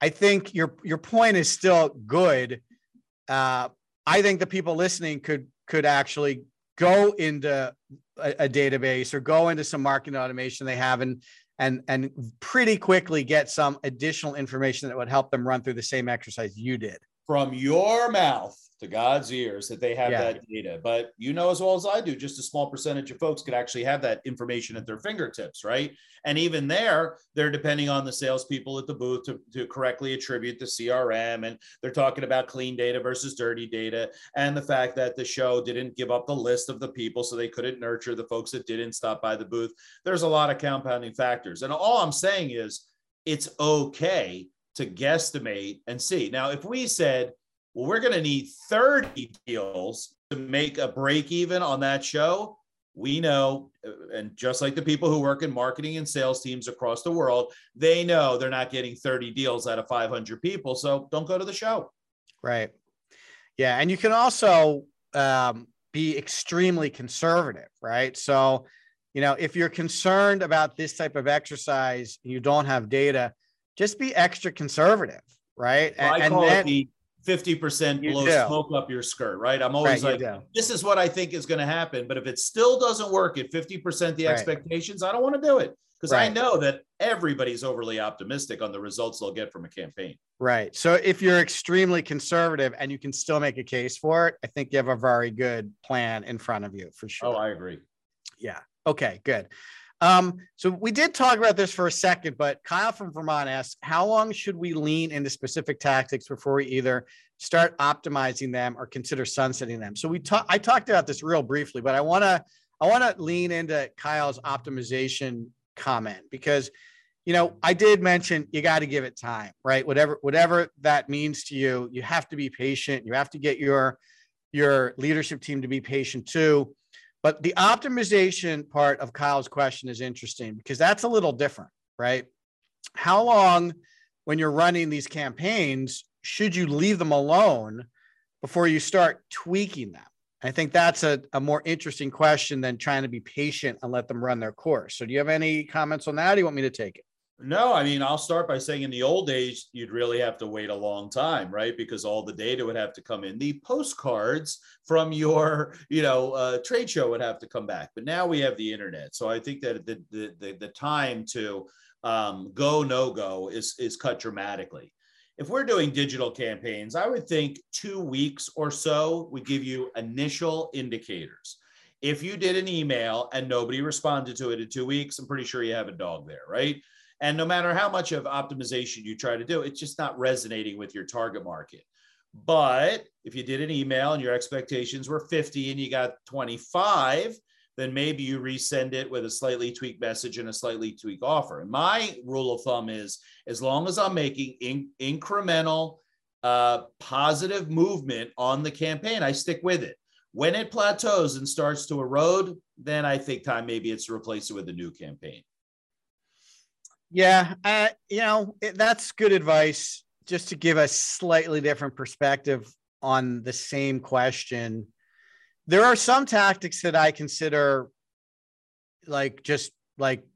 I think your point is still good. I think the people listening could actually go into a database or go into some marketing automation they have and pretty quickly get some additional information that would help them run through the same exercise you did. From your mouth to God's ears that they have that data. But you know as well as I do, just a small percentage of folks could actually have that information at their fingertips, right? And even there, they're depending on the salespeople at the booth to correctly attribute the CRM. And they're talking about clean data versus dirty data and the fact that the show didn't give up the list of the people, so they couldn't nurture the folks that didn't stop by the booth. There's a lot of compounding factors. And all I'm saying is it's okay to guesstimate and see. Now, if we said, well, we're going to need 30 deals to make a break even on that show. We know, and just like the people who work in marketing and sales teams across the world, they know they're not getting 30 deals out of 500 people. So don't go to the show. Right. Yeah. And you can also be extremely conservative, right? So, you know, if you're concerned about this type of exercise, and you don't have data, just be extra conservative, right? Well, I call it the 50% blow smoke up your skirt, right? I'm always like, this is what I think is going to happen. But if it still doesn't work at 50% the expectations, I don't want to do it, because I know that everybody's overly optimistic on the results they'll get from a campaign. Right. So if you're extremely conservative and you can still make a case for it, I think you have a very good plan in front of you for sure. Oh, I agree. Yeah. Okay, good. So we did talk about this for a second, but Kyle from Vermont asks, how long should we lean into specific tactics before we either start optimizing them or consider sunsetting them? So I talked about this real briefly, but I want to lean into Kyle's optimization comment, because, you know, I did mention you got to give it time, right? Whatever that means to you, you have to be patient. You have to get your leadership team to be patient too. But the optimization part of Kyle's question is interesting, because that's a little different, right? How long, when you're running these campaigns, should you leave them alone before you start tweaking them? I think that's a more interesting question than trying to be patient and let them run their course. So do you have any comments on that? Or do you want me to take it? No, I mean, I'll start by saying in the old days, you'd really have to wait a long time, right? Because all the data would have to come in. The postcards from your, trade show would have to come back. But now we have the internet. So I think that the time to go, no go is cut dramatically. If we're doing digital campaigns, I would think 2 weeks or so would give you initial indicators. If you did an email and nobody responded to it in 2 weeks, I'm pretty sure you have a dog there, right? And no matter how much of optimization you try to do, it's just not resonating with your target market. But if you did an email and your expectations were 50 and you got 25, then maybe you resend it with a slightly tweaked message and a slightly tweaked offer. And my rule of thumb is, as long as I'm making incremental positive movement on the campaign, I stick with it. When it plateaus and starts to erode, then I think maybe it's to replace it with a new campaign. Yeah, you know, that's good advice, just to give a slightly different perspective on the same question. There are some tactics that I consider like, just like,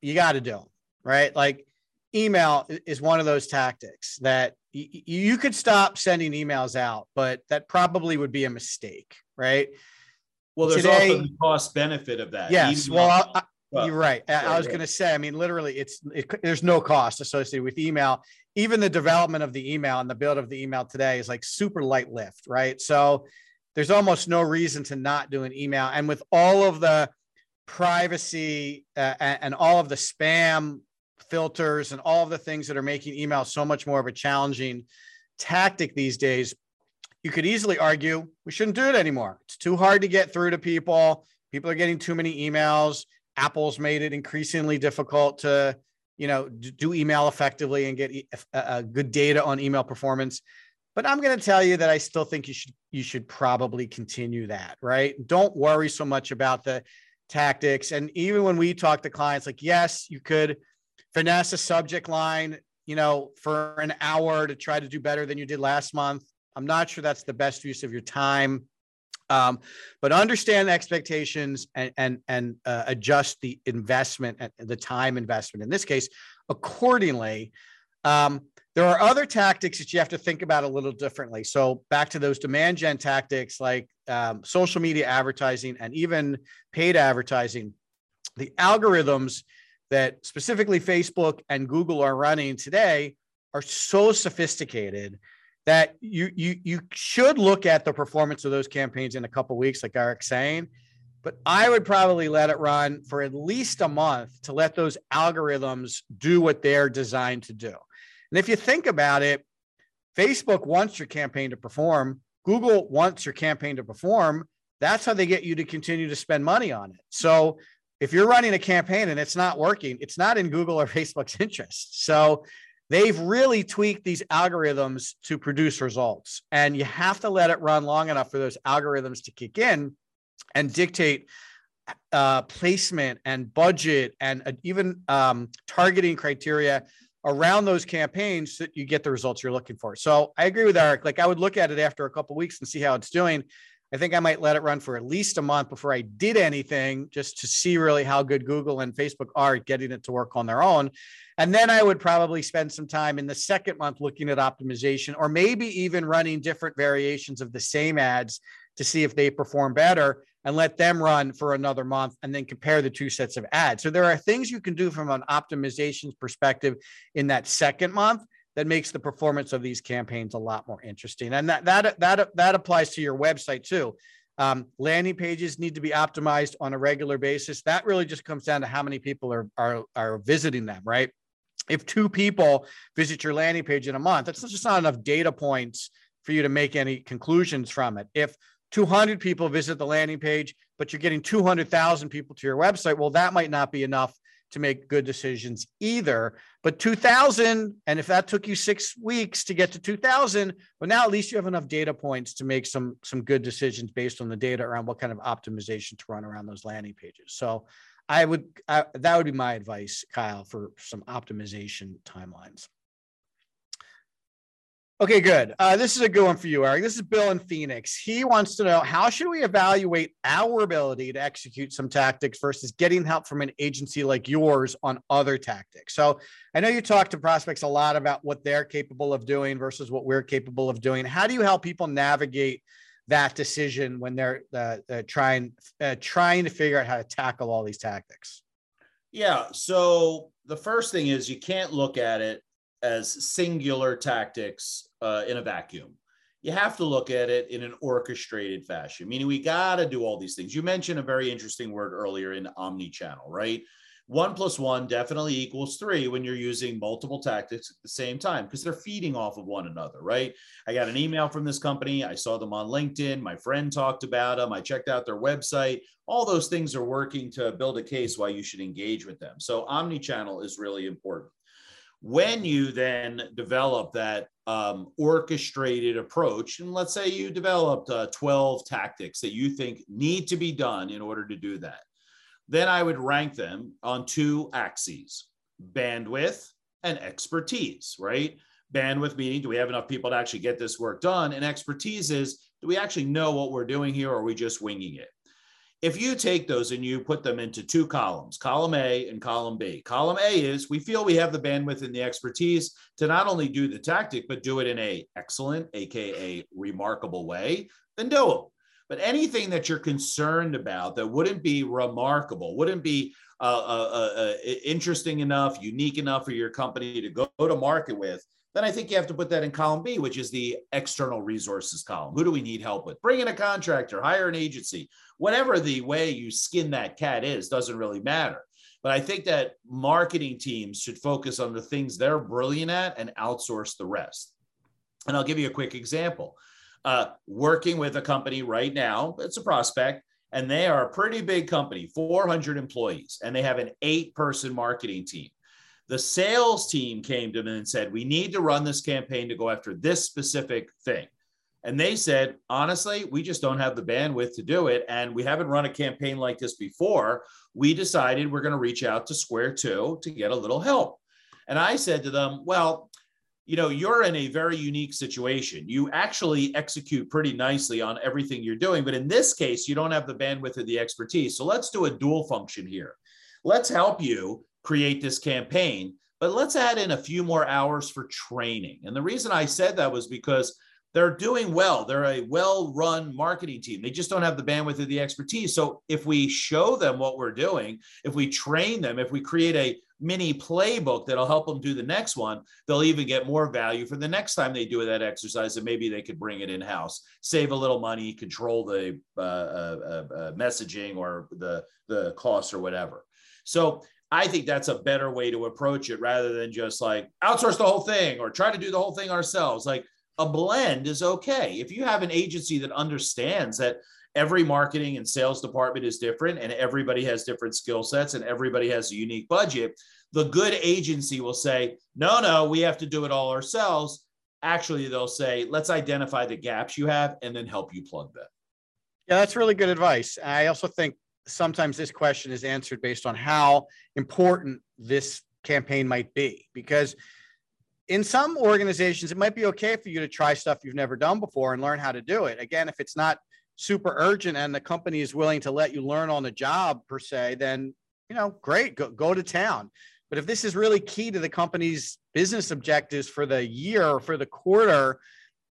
you got to do them, right? Like email is one of those tactics that you could stop sending emails out, but that probably would be a mistake, right? Well, there's also the cost benefit of that. Yes, email. Well, you're right. I was going to say, I mean, literally there's no cost associated with email. Even the development of the email and the build of the email today is like super light lift, right? So there's almost no reason to not do an email. And with all of the privacy and all of the spam filters and all of the things that are making email so much more of a challenging tactic these days, you could easily argue we shouldn't do it anymore. It's too hard to get through to people. People are getting too many emails. Apple's made it increasingly difficult to, do email effectively and get good data on email performance. But I'm going to tell you that I still think you should probably continue that, right? Don't worry so much about the tactics. And even when we talk to clients, like, yes, you could finesse a subject line, for an hour to try to do better than you did last month. I'm not sure that's the best use of your time. But understand expectations and adjust the investment, the time investment in this case, accordingly. There are other tactics that you have to think about a little differently. So back to those demand gen tactics like social media advertising and even paid advertising, the algorithms that specifically Facebook and Google are running today are so sophisticated that you should look at the performance of those campaigns in a couple of weeks, like Eric's saying, but I would probably let it run for at least a month to let those algorithms do what they're designed to do. And if you think about it, Facebook wants your campaign to perform. Google wants your campaign to perform. That's how they get you to continue to spend money on it. So if you're running a campaign and it's not working, it's not in Google or Facebook's interest. So they've really tweaked these algorithms to produce results, and you have to let it run long enough for those algorithms to kick in and dictate placement and budget and even targeting criteria around those campaigns so that you get the results you're looking for. So I agree with Eric. Like, I would look at it after a couple of weeks and see how it's doing. I think I might let it run for at least a month before I did anything, just to see really how good Google and Facebook are at getting it to work on their own. And then I would probably spend some time in the second month looking at optimization, or maybe even running different variations of the same ads to see if they perform better, and let them run for another month and then compare the two sets of ads. So there are things you can do from an optimization perspective in that second month that makes the performance of these campaigns a lot more interesting. And that applies to your website too. Landing pages need to be optimized on a regular basis. That really just comes down to how many people are visiting them, right? If 2 people visit your landing page in a month, that's just not enough data points for you to make any conclusions from it. If 200 people visit the landing page, but you're getting 200,000 people to your website, well, that might not be enough to make good decisions either. But 2,000, and if that took you 6 weeks to get to 2,000, well, now at least you have enough data points to make some good decisions based on the data around what kind of optimization to run around those landing pages. So that would be my advice, Kyle, for some optimization timelines. Okay, good. This is a good one for you, Eric. This is Bill in Phoenix. He wants to know, how should we evaluate our ability to execute some tactics versus getting help from an agency like yours on other tactics? So I know you talk to prospects a lot about what they're capable of doing versus what we're capable of doing. How do you help people navigate that decision when they're trying to figure out how to tackle all these tactics? Yeah. So the first thing is, you can't look at it as singular tactics in a vacuum. You have to look at it in an orchestrated fashion, meaning we got to do all these things. You mentioned a very interesting word earlier in omnichannel, right? 1 plus 1 definitely equals 3 when you're using multiple tactics at the same time, because they're feeding off of one another, right? I got an email from this company. I saw them on LinkedIn. My friend talked about them. I checked out their website. All those things are working to build a case why you should engage with them. So omnichannel is really important. When you then develop that orchestrated approach, and let's say you developed 12 tactics that you think need to be done in order to do that, then I would rank them on 2 axes: bandwidth and expertise, right? Bandwidth meaning, do we have enough people to actually get this work done? And expertise is, do we actually know what we're doing here, or are we just winging it? If you take those and you put them into 2 columns, column A and column B. Column A is, we feel we have the bandwidth and the expertise to not only do the tactic, but do it in a excellent, AKA remarkable way, then do it. But anything that you're concerned about that wouldn't be remarkable, wouldn't be interesting enough, unique enough for your company to go to market with, then I think you have to put that in column B, which is the external resources column. Who do we need help with? Bring in a contractor, hire an agency. Whatever the way you skin that cat is, doesn't really matter. But I think that marketing teams should focus on the things they're brilliant at and outsource the rest. And I'll give you a quick example. Working with a company right now, it's a prospect, and they are a pretty big company, 400 employees, and they have an 8-person marketing team. The sales team came to them and said, we need to run this campaign to go after this specific thing. And they said, honestly, we just don't have the bandwidth to do it. And we haven't run a campaign like this before. We decided we're going to reach out to Square 2 to get a little help. And I said to them, well, you know, you're in a very unique situation. You actually execute pretty nicely on everything you're doing. But in this case, you don't have the bandwidth or the expertise. So let's do a dual function here. Let's help you create this campaign, but let's add in a few more hours for training. And the reason I said that was because they're doing well. They're a well-run marketing team. They just don't have the bandwidth or the expertise. So if we show them what we're doing, if we train them, if we create a mini playbook that'll help them do the next one, they'll even get more value for the next time they do that exercise, and maybe they could bring it in-house, save a little money, control the messaging or the costs or whatever. So I think that's a better way to approach it, rather than just like outsource the whole thing or try to do the whole thing ourselves. Like, a blend is okay. If you have an agency that understands that every marketing and sales department is different, and everybody has different skill sets, and everybody has a unique budget, the good agency will say, no, we have to do it all ourselves. Actually, they'll say, let's identify the gaps you have and then help you plug them. Yeah, that's really good advice. I also think sometimes this question is answered based on how important this campaign might be, because in some organizations, it might be okay for you to try stuff you've never done before and learn how to do it. Again, if it's not super urgent and the company is willing to let you learn on the job per se, then, you know, great, go to town. But if this is really key to the company's business objectives for the year or for the quarter,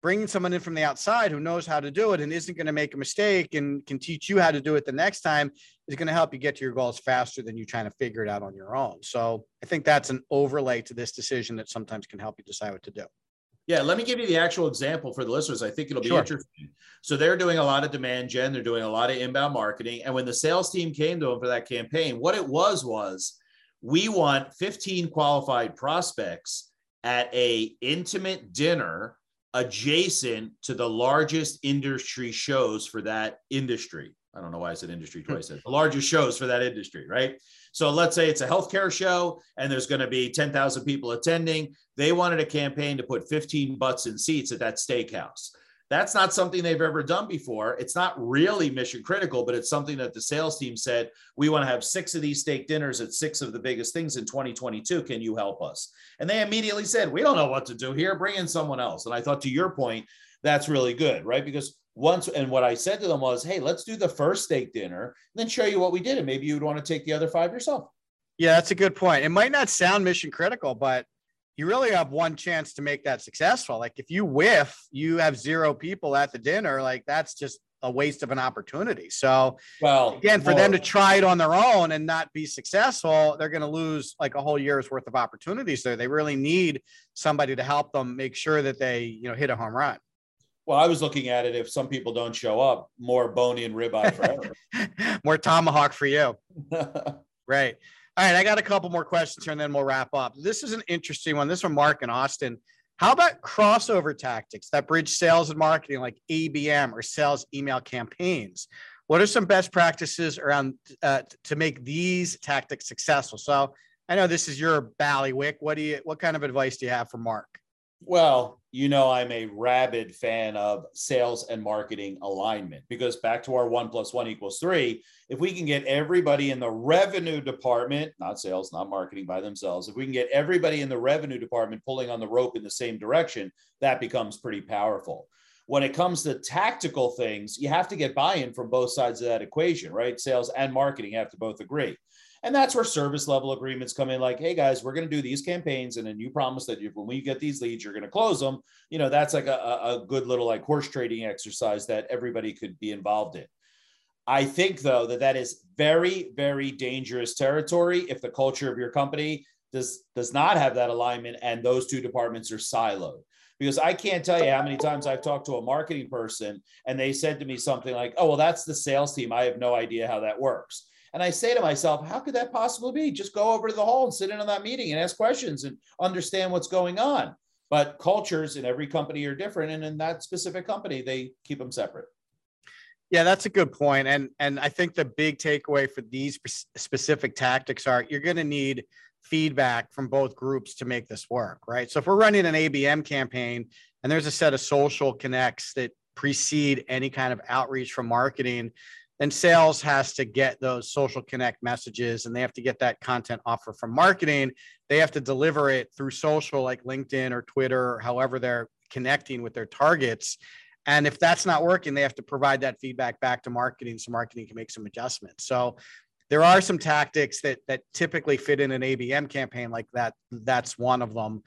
bringing someone in from the outside who knows how to do it and isn't going to make a mistake and can teach you how to do it the next time is going to help you get to your goals faster than you trying to figure it out on your own. So I think that's an overlay to this decision that sometimes can help you decide what to do. Yeah, let me give you the actual example for the listeners. I think it'll be interesting. So they're doing a lot of demand gen. They're doing a lot of inbound marketing. And when the sales team came to them for that campaign, what it was we want 15 qualified prospects at a intimate dinner adjacent to the largest industry shows for that industry. I don't know why I said industry twice. The largest shows for that industry, right? So let's say it's a healthcare show and there's going to be 10,000 people attending. They wanted a campaign to put 15 butts in seats at that steakhouse. That's not something they've ever done before. It's not really mission critical, but it's something that the sales team said, we want to have 6 of these steak dinners at 6 of the biggest things in 2022. Can you help us? And they immediately said, we don't know what to do here. Bring in someone else. And I thought, to your point, that's really good, right? Because what I said to them was, hey, let's do the first steak dinner and then show you what we did. And maybe you'd want to take the other 5 yourself. Yeah, that's a good point. It might not sound mission critical, but you really have one chance to make that successful. Like, if you whiff, you have 0 people at the dinner. Like, that's just a waste of an opportunity. So again, for them to try it on their own and not be successful, they're going to lose like a whole year's worth of opportunities there. They really need somebody to help them make sure that they, you know, hit a home run. Well, I was looking at it. If some people don't show up, more bony and ribeye forever. More tomahawk for you. Right. All right, I got a couple more questions here and then we'll wrap up. This is an interesting one. This is from Mark in Austin. How about crossover tactics that bridge sales and marketing like ABM or sales email campaigns? What are some best practices around to make these tactics successful? So I know this is your ballywick. What kind of advice do you have for Mark? Well, you know, I'm a rabid fan of sales and marketing alignment, because back to our 1 + 1 = 3, if we can get everybody in the revenue department, not sales, not marketing by themselves, if we can get everybody in the revenue department pulling on the rope in the same direction, that becomes pretty powerful. When it comes to tactical things, you have to get buy-in from both sides of that equation, right? Sales and marketing have to both agree. And that's where service level agreements come in, like, hey guys, we're going to do these campaigns. And then you promise that when we get these leads, you're going to close them. You know, that's like a good little like horse trading exercise that everybody could be involved in. I think though that that is very, very dangerous territory if the culture of your company does not have that alignment and those two departments are siloed. Because I can't tell you how many times I've talked to a marketing person and they said to me something like, oh, well, that's the sales team. I have no idea how that works. And I say to myself, how could that possibly be? Just go over to the hall and sit in on that meeting and ask questions and understand what's going on. But cultures in every company are different. And in that specific company, they keep them separate. Yeah, that's a good point. And I think the big takeaway for these specific tactics are you're going to need feedback from both groups to make this work, right? So if we're running an ABM campaign and there's a set of social connects that precede any kind of outreach from marketing, then sales has to get those social connect messages and they have to get that content offer from marketing. They have to deliver it through social like LinkedIn or Twitter, or however they're connecting with their targets. And if that's not working, they have to provide that feedback back to marketing so marketing can make some adjustments. So there are some tactics that typically fit in an ABM campaign like that. That's one of them.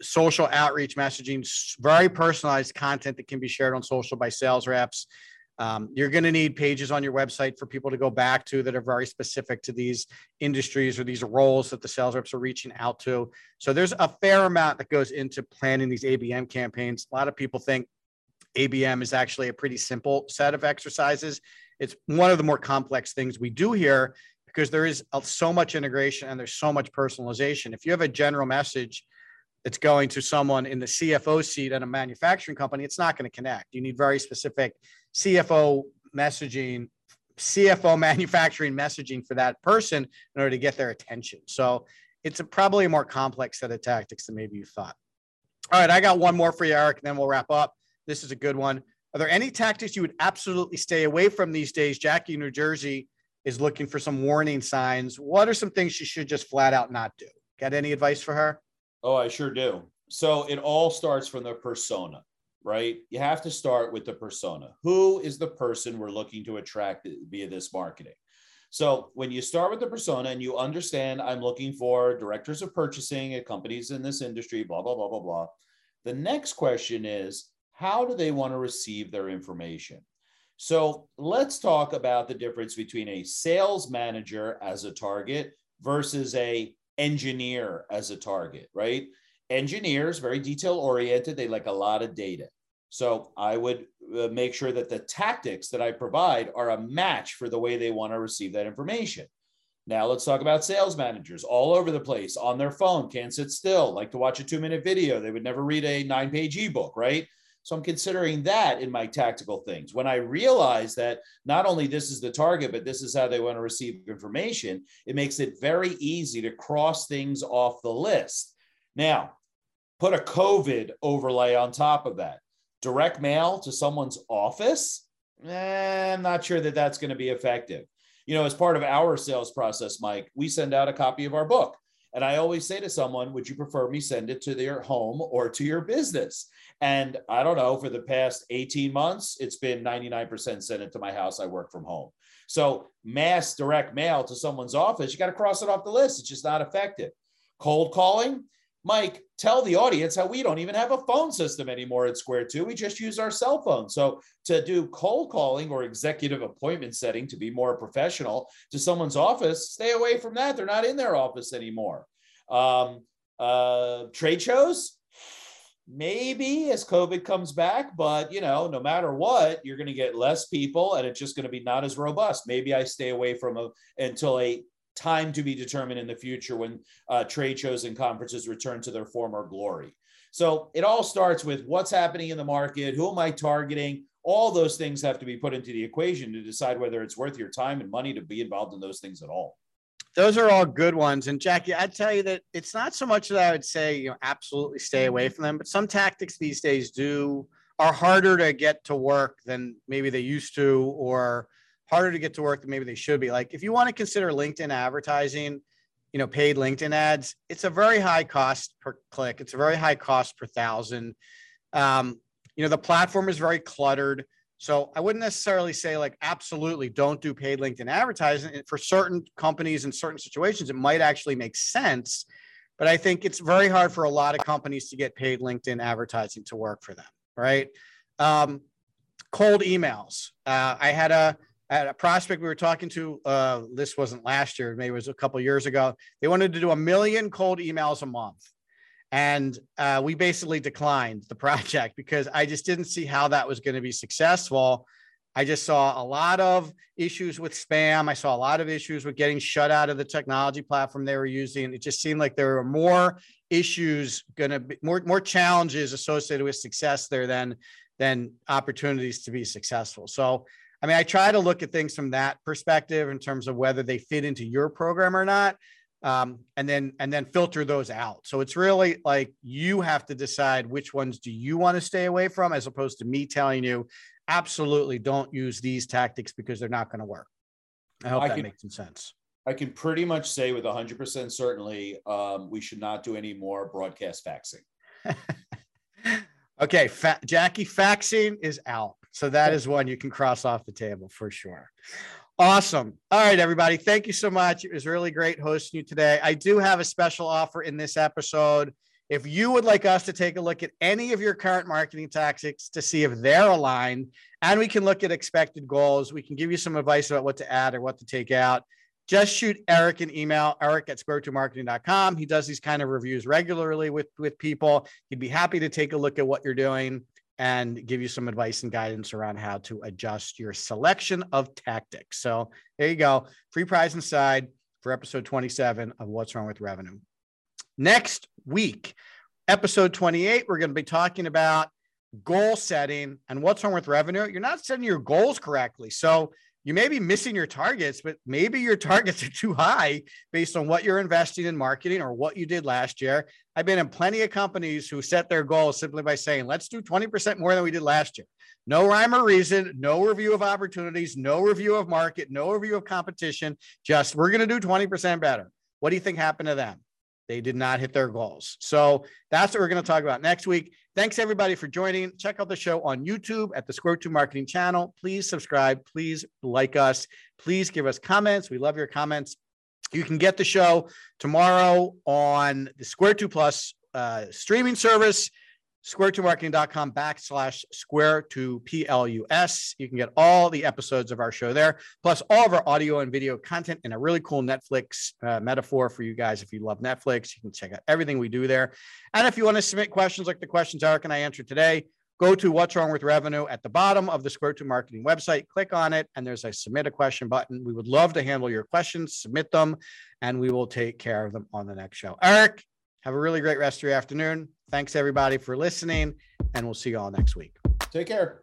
Social outreach messaging, very personalized content that can be shared on social by sales reps. You're going to need pages on your website for people to go back to that are very specific to these industries or these roles that the sales reps are reaching out to. So there's a fair amount that goes into planning these ABM campaigns. A lot of people think ABM is actually a pretty simple set of exercises. It's one of the more complex things we do here because there is so much integration and there's so much personalization. If you have a general message that's going to someone in the CFO seat at a manufacturing company, it's not going to connect. You need very specific CFO manufacturing messaging for that person in order to get their attention. So it's probably a more complex set of tactics than maybe you thought. All right, I got one more for you, Eric, and then we'll wrap up. This is a good one. Are there any tactics you would absolutely stay away from these days? Jackie in New Jersey is looking for some warning signs. What are some things she should just flat out not do? Got any advice for her? Oh, I sure do. So it all starts from the persona, right? You have to start with the persona. Who is the person we're looking to attract via this marketing? So when you start with the persona and you understand I'm looking for directors of purchasing at companies in this industry, blah, blah, blah, blah, blah. The next question is, how do they want to receive their information? So let's talk about the difference between a sales manager as a target versus an engineer as a target, right? Engineers, very detail-oriented. They like a lot of data. So I would make sure that the tactics that I provide are a match for the way they want to receive that information. Now let's talk about sales managers all over the place, on their phone, can't sit still, like to watch a 2-minute video. They would never read a 9-page ebook, right? So I'm considering that in my tactical things. When I realize that not only this is the target, but this is how they want to receive information, it makes it very easy to cross things off the list. Now, put a COVID overlay on top of that. Direct mail to someone's office? I'm not sure that that's going to be effective. You know, as part of our sales process, Mike, we send out a copy of our book. And I always say to someone, would you prefer me send it to their home or to your business? And I don't know, for the past 18 months, it's been 99% sent it to my house. I work from home. So mass direct mail to someone's office, you got to cross it off the list. It's just not effective. Cold calling. Mike, tell the audience how we don't even have a phone system anymore at Square 2. We just use our cell phone. So to do cold calling or executive appointment setting, to be more professional, to someone's office, stay away from that. They're not in their office anymore. Trade shows, maybe as COVID comes back, but you know, no matter what, you're going to get less people and it's just going to be not as robust. Maybe I stay away from until a time to be determined in the future when trade shows and conferences return to their former glory. So it all starts with what's happening in the market, who am I targeting? All those things have to be put into the equation to decide whether it's worth your time and money to be involved in those things at all. Those are all good ones. And Jackie, I'd tell you that it's not so much that I would say, you know, absolutely stay away from them, but some tactics these days are harder to get to work than maybe they used to, or harder to get to work than maybe they should be. Like if you want to consider LinkedIn advertising, you know, paid LinkedIn ads, it's a very high cost per click. It's a very high cost per thousand. You know, the platform is very cluttered. So I wouldn't necessarily say like, absolutely don't do paid LinkedIn advertising. For certain companies in certain situations, it might actually make sense, but I think it's very hard for a lot of companies to get paid LinkedIn advertising to work for them, right? Cold emails. I had a prospect we were talking to, this wasn't last year, maybe it was a couple of years ago. They wanted to do 1 million cold emails a month. And we basically declined the project because I just didn't see how that was going to be successful. I just saw a lot of issues with spam. I saw a lot of issues with getting shut out of the technology platform they were using. It just seemed like there were more issues going to be more challenges associated with success there than opportunities to be successful. So, I mean, I try to look at things from that perspective in terms of whether they fit into your program or not. And then filter those out. So it's really like you have to decide which ones do you want to stay away from, as opposed to me telling you, absolutely don't use these tactics because they're not going to work. I hope that makes some sense. I can pretty much say with 100% certainty, we should not do any more broadcast faxing. Okay, Jackie, faxing is out. So that is one you can cross off the table for sure. Awesome. All right, everybody. Thank you so much. It was really great hosting you today. I do have a special offer in this episode. If you would like us to take a look at any of your current marketing tactics to see if they're aligned, and we can look at expected goals, we can give you some advice about what to add or what to take out. Just shoot Eric an email, eric@square2marketing.com. He does these kind of reviews regularly with people. He'd be happy to take a look at what you're doing and give you some advice and guidance around how to adjust your selection of tactics. So there you go. Free prize inside for episode 27 of What's Wrong with Revenue. Next week, episode 28, we're going to be talking about goal setting and what's wrong with revenue. You're not setting your goals correctly. So you may be missing your targets, but maybe your targets are too high based on what you're investing in marketing or what you did last year. I've been in plenty of companies who set their goals simply by saying, let's do 20% more than we did last year. No rhyme or reason, no review of opportunities, no review of market, no review of competition, just we're going to do 20% better. What do you think happened to them? They did not hit their goals. So that's what we're going to talk about next week. Thanks, everybody, for joining. Check out the show on YouTube at the Square 2 Marketing channel. Please subscribe. Please like us. Please give us comments. We love your comments. You can get the show tomorrow on the Square 2 Plus streaming service, square2marketing.com/square2plus. You can get all the episodes of our show there, plus all of our audio and video content and a really cool Netflix metaphor for you guys. If you love Netflix, you can check out everything we do there. And if you want to submit questions like the questions Eric and I answered today, go to What's Wrong with Revenue at the bottom of the Square 2 Marketing website, click on it, and there's a submit a question button. We would love to handle your questions, submit them, and we will take care of them on the next show. Eric, have a really great rest of your afternoon. Thanks, everybody, for listening, and we'll see you all next week. Take care.